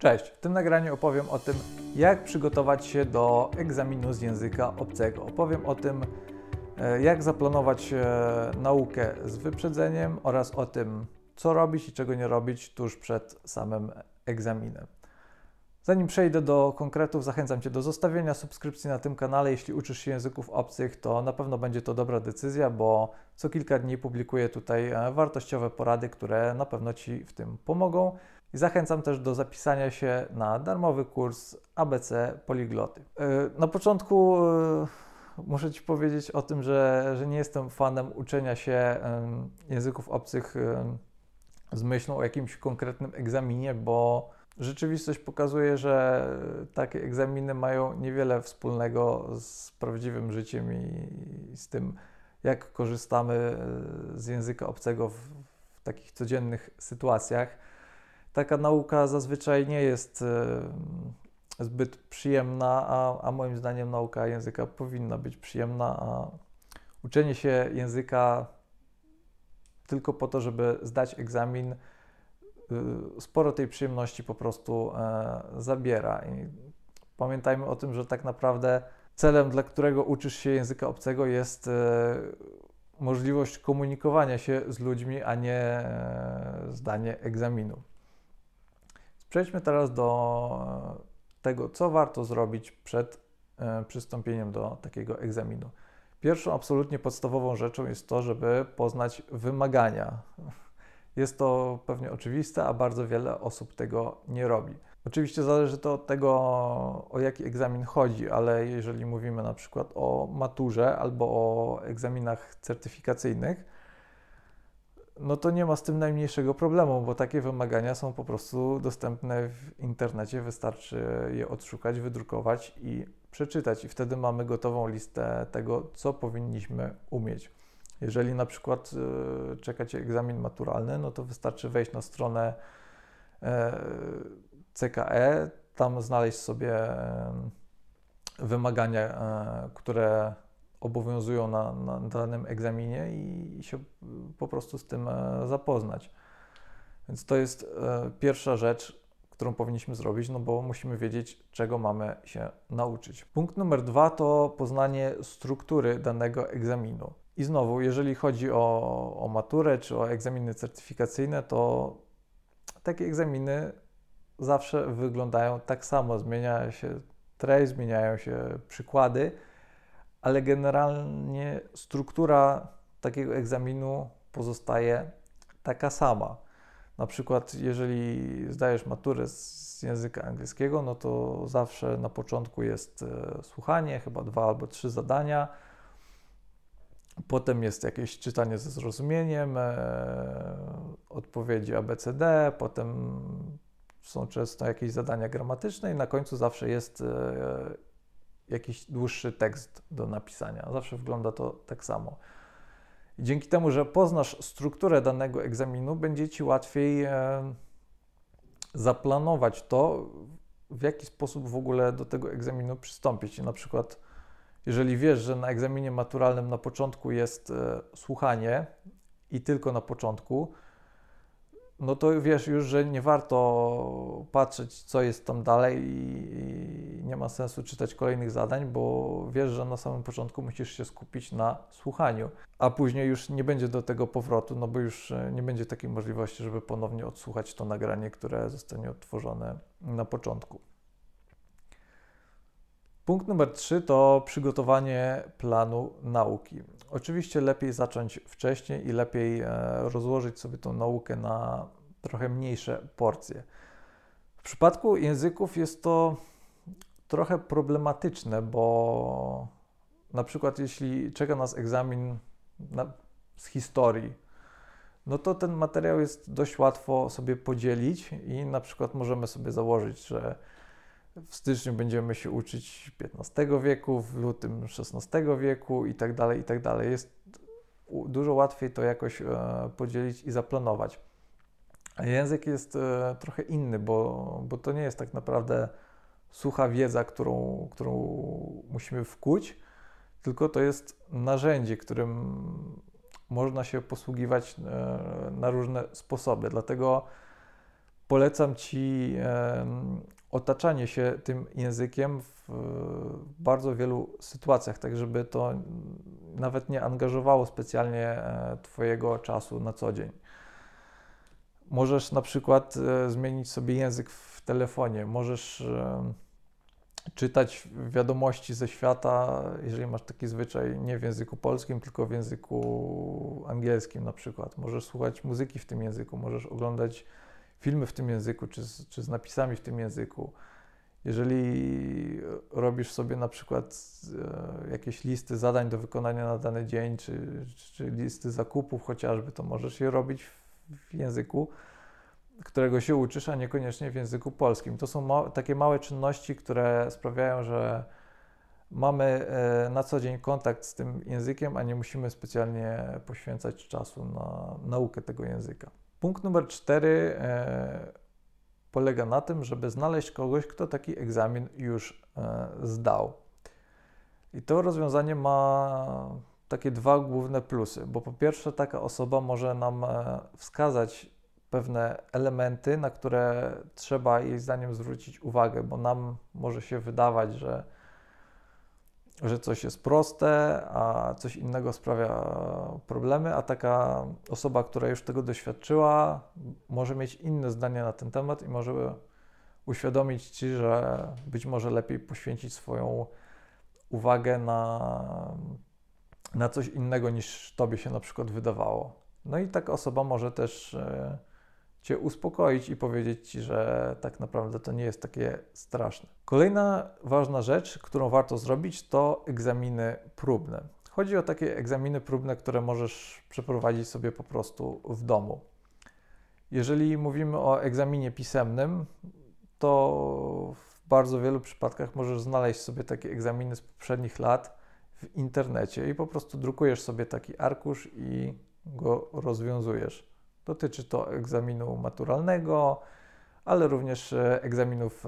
Cześć, w tym nagraniu opowiem o tym, jak przygotować się do egzaminu z języka obcego. Opowiem o tym, jak zaplanować naukę z wyprzedzeniem oraz o tym, co robić i czego nie robić tuż przed samym egzaminem. Zanim przejdę do konkretów, zachęcam Cię do zostawienia subskrypcji na tym kanale. Jeśli uczysz się języków obcych, to na pewno będzie to dobra decyzja, bo co kilka dni publikuję tutaj wartościowe porady, które na pewno Ci w tym pomogą. I zachęcam też do zapisania się na darmowy kurs ABC Poligloty. Na początku muszę Ci powiedzieć o tym, że nie jestem fanem uczenia się języków obcych z myślą o jakimś konkretnym egzaminie, bo rzeczywistość pokazuje, że takie egzaminy mają niewiele wspólnego z prawdziwym życiem i z tym, jak korzystamy z języka obcego w takich codziennych sytuacjach. Taka nauka zazwyczaj nie jest zbyt przyjemna, a moim zdaniem nauka języka powinna być przyjemna, a uczenie się języka tylko po to, żeby zdać egzamin, sporo tej przyjemności po prostu zabiera. I pamiętajmy o tym, że tak naprawdę celem, dla którego uczysz się języka obcego, jest możliwość komunikowania się z ludźmi, a nie zdanie egzaminu. Przejdźmy teraz do tego, co warto zrobić przed przystąpieniem do takiego egzaminu. Pierwszą absolutnie podstawową rzeczą jest to, żeby poznać wymagania. Jest to pewnie oczywiste, a bardzo wiele osób tego nie robi. Oczywiście zależy to od tego, o jaki egzamin chodzi, ale jeżeli mówimy na przykład o maturze albo o egzaminach certyfikacyjnych, no to nie ma z tym najmniejszego problemu, bo takie wymagania są po prostu dostępne w internecie, wystarczy je odszukać, wydrukować i przeczytać i wtedy mamy gotową listę tego, co powinniśmy umieć. Jeżeli na przykład czeka Cię egzamin maturalny, no to wystarczy wejść na stronę CKE, tam znaleźć sobie wymagania, które obowiązują na danym egzaminie i się po prostu z tym zapoznać. Więc to jest pierwsza rzecz, którą powinniśmy zrobić, no bo musimy wiedzieć, czego mamy się nauczyć. Punkt numer 2 to poznanie struktury danego egzaminu. I znowu, jeżeli chodzi o maturę czy o egzaminy certyfikacyjne, to takie egzaminy zawsze wyglądają tak samo. Zmienia się treść, zmieniają się przykłady, ale generalnie struktura takiego egzaminu pozostaje taka sama. Na przykład, jeżeli zdajesz maturę z języka angielskiego, no to zawsze na początku jest słuchanie, chyba 2 albo 3 zadania. Potem jest jakieś czytanie ze zrozumieniem, odpowiedzi ABCD, potem są często jakieś zadania gramatyczne i na końcu zawsze jest jakiś dłuższy tekst do napisania. Zawsze wygląda to tak samo. I dzięki temu, że poznasz strukturę danego egzaminu, będzie Ci łatwiej zaplanować to, w jaki sposób w ogóle do tego egzaminu przystąpić. I na przykład, jeżeli wiesz, że na egzaminie maturalnym na początku jest słuchanie i tylko na początku, no to wiesz już, że nie warto patrzeć, co jest tam dalej i nie ma sensu czytać kolejnych zadań, bo wiesz, że na samym początku musisz się skupić na słuchaniu, a później już nie będzie do tego powrotu, no bo już nie będzie takiej możliwości, żeby ponownie odsłuchać to nagranie, które zostanie odtworzone na początku. Punkt numer 3 to przygotowanie planu nauki. Oczywiście lepiej zacząć wcześniej i lepiej rozłożyć sobie tą naukę na trochę mniejsze porcje. W przypadku języków jest to trochę problematyczne, bo na przykład jeśli czeka nas egzamin z historii, no to ten materiał jest dość łatwo sobie podzielić i na przykład możemy sobie założyć, że w styczniu będziemy się uczyć XV wieku, w lutym XVI wieku i tak dalej, i tak dalej. Jest dużo łatwiej to jakoś podzielić i zaplanować. A język jest trochę inny, bo to nie jest tak naprawdę sucha wiedza, którą musimy wkuć, tylko to jest narzędzie, którym można się posługiwać na różne sposoby. Dlatego Polecam Ci otaczanie się tym językiem w bardzo wielu sytuacjach, tak żeby to nawet nie angażowało specjalnie Twojego czasu na co dzień. Możesz na przykład zmienić sobie język w telefonie, możesz czytać wiadomości ze świata, jeżeli masz taki zwyczaj, nie w języku polskim, tylko w języku angielskim na przykład. Możesz słuchać muzyki w tym języku, możesz oglądać filmy w tym języku, czy z napisami w tym języku. Jeżeli robisz sobie na przykład jakieś listy zadań do wykonania na dany dzień, czy listy zakupów chociażby, to możesz je robić w języku, którego się uczysz, a niekoniecznie w języku polskim. To są takie małe czynności, które sprawiają, że mamy na co dzień kontakt z tym językiem, a nie musimy specjalnie poświęcać czasu na naukę tego języka. Punkt numer 4 polega na tym, żeby znaleźć kogoś, kto taki egzamin już zdał. I to rozwiązanie ma takie dwa główne plusy, bo po pierwsze taka osoba może nam wskazać pewne elementy, na które trzeba jej zdaniem zwrócić uwagę, bo nam może się wydawać, że coś jest proste, a coś innego sprawia problemy, a taka osoba, która już tego doświadczyła, może mieć inne zdanie na ten temat i może uświadomić Ci, że być może lepiej poświęcić swoją uwagę na coś innego niż Tobie się na przykład wydawało. No i taka osoba może też Cię uspokoić i powiedzieć Ci, że tak naprawdę to nie jest takie straszne. Kolejna ważna rzecz, którą warto zrobić, to egzaminy próbne. Chodzi o takie egzaminy próbne, które możesz przeprowadzić sobie po prostu w domu. Jeżeli mówimy o egzaminie pisemnym, to w bardzo wielu przypadkach możesz znaleźć sobie takie egzaminy z poprzednich lat w internecie i po prostu drukujesz sobie taki arkusz i go rozwiązujesz. Dotyczy to egzaminu maturalnego, ale również egzaminów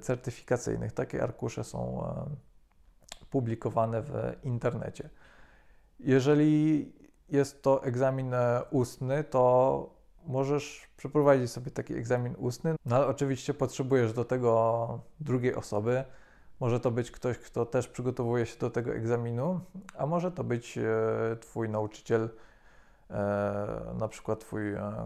certyfikacyjnych. Takie arkusze są publikowane w internecie. Jeżeli jest to egzamin ustny, to możesz przeprowadzić sobie taki egzamin ustny, no ale oczywiście potrzebujesz do tego drugiej osoby. Może to być ktoś, kto też przygotowuje się do tego egzaminu, a może to być Twój nauczyciel, na przykład Twój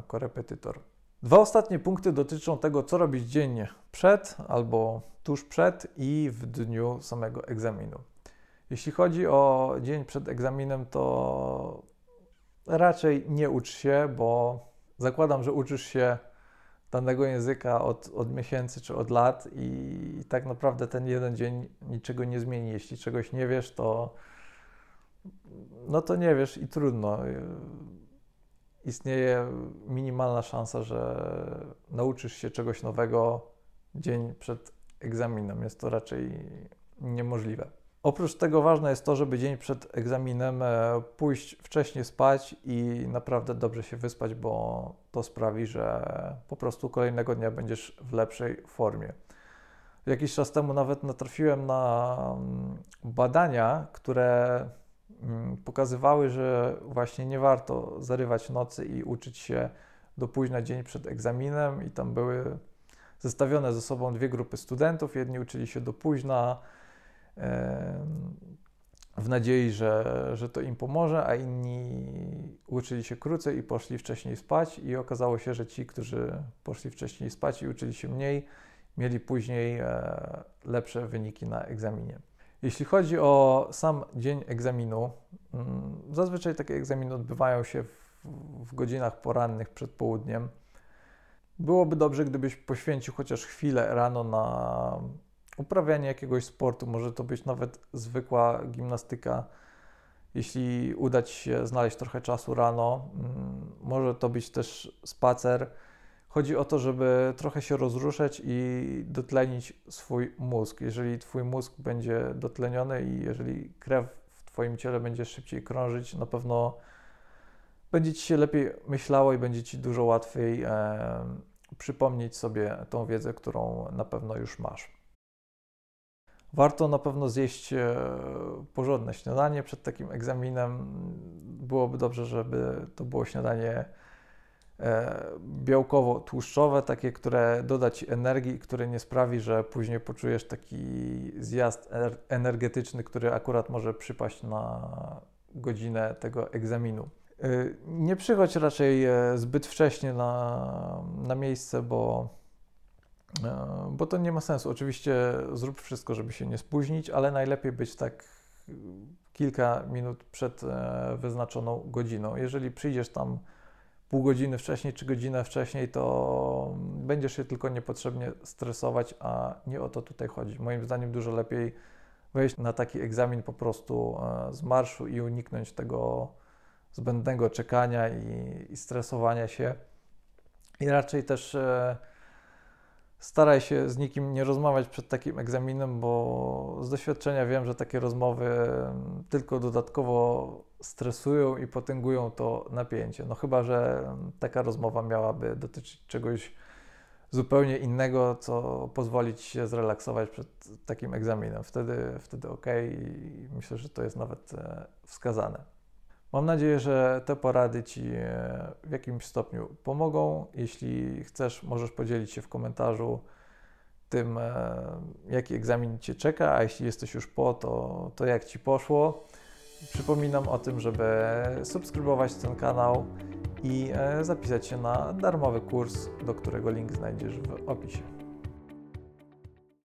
korepetytor. Dwa ostatnie punkty dotyczą tego, co robić dzień przed albo tuż przed i w dniu samego egzaminu. Jeśli chodzi o dzień przed egzaminem, to raczej nie ucz się, bo zakładam, że uczysz się danego języka od miesięcy czy od lat i tak naprawdę ten jeden dzień niczego nie zmieni. Jeśli czegoś nie wiesz, to no to nie wiesz i trudno. Istnieje minimalna szansa, że nauczysz się czegoś nowego dzień przed egzaminem. Jest to raczej niemożliwe. Oprócz tego ważne jest to, żeby dzień przed egzaminem pójść wcześniej spać i naprawdę dobrze się wyspać, bo to sprawi, że po prostu kolejnego dnia będziesz w lepszej formie. Jakiś czas temu nawet natrafiłem na badania, które pokazywały, że właśnie nie warto zarywać nocy i uczyć się do późna dzień przed egzaminem i tam były zestawione ze sobą dwie grupy studentów. Jedni uczyli się do późna w nadziei, że to im pomoże, a inni uczyli się krócej i poszli wcześniej spać i okazało się, że ci, którzy poszli wcześniej spać i uczyli się mniej, mieli później lepsze wyniki na egzaminie. Jeśli chodzi o sam dzień egzaminu, zazwyczaj takie egzaminy odbywają się w godzinach porannych przed południem. Byłoby dobrze, gdybyś poświęcił chociaż chwilę rano na uprawianie jakiegoś sportu. Może to być nawet zwykła gimnastyka. Jeśli uda Ci się znaleźć trochę czasu rano, może to być też spacer. Chodzi o to, żeby trochę się rozruszać i dotlenić swój mózg. Jeżeli Twój mózg będzie dotleniony i jeżeli krew w Twoim ciele będzie szybciej krążyć, na pewno będzie Ci się lepiej myślało i będzie Ci dużo łatwiej przypomnieć sobie tą wiedzę, którą na pewno już masz. Warto na pewno zjeść porządne śniadanie przed takim egzaminem. Byłoby dobrze, żeby to było śniadanie białkowo-tłuszczowe, takie, które doda Ci energii, które nie sprawi, że później poczujesz taki zjazd energetyczny, który akurat może przypaść na godzinę tego egzaminu. Nie przychodź raczej zbyt wcześnie na miejsce, bo to nie ma sensu. Oczywiście zrób wszystko, żeby się nie spóźnić, ale najlepiej być tak kilka minut przed wyznaczoną godziną. Jeżeli przyjdziesz tam pół godziny wcześniej czy godzinę wcześniej, to będziesz się tylko niepotrzebnie stresować, a nie o to tutaj chodzi. Moim zdaniem dużo lepiej wejść na taki egzamin po prostu z marszu i uniknąć tego zbędnego czekania i stresowania się. I raczej też staraj się z nikim nie rozmawiać przed takim egzaminem, bo z doświadczenia wiem, że takie rozmowy tylko dodatkowo stresują i potęgują to napięcie. No chyba że taka rozmowa miałaby dotyczyć czegoś zupełnie innego, co pozwoli Ci się zrelaksować przed takim egzaminem. Wtedy okej, i myślę, że to jest nawet wskazane. Mam nadzieję, że te porady Ci w jakimś stopniu pomogą. Jeśli chcesz, możesz podzielić się w komentarzu tym, jaki egzamin Cię czeka, a jeśli jesteś już po, to jak Ci poszło. Przypominam o tym, żeby subskrybować ten kanał i zapisać się na darmowy kurs, do którego link znajdziesz w opisie.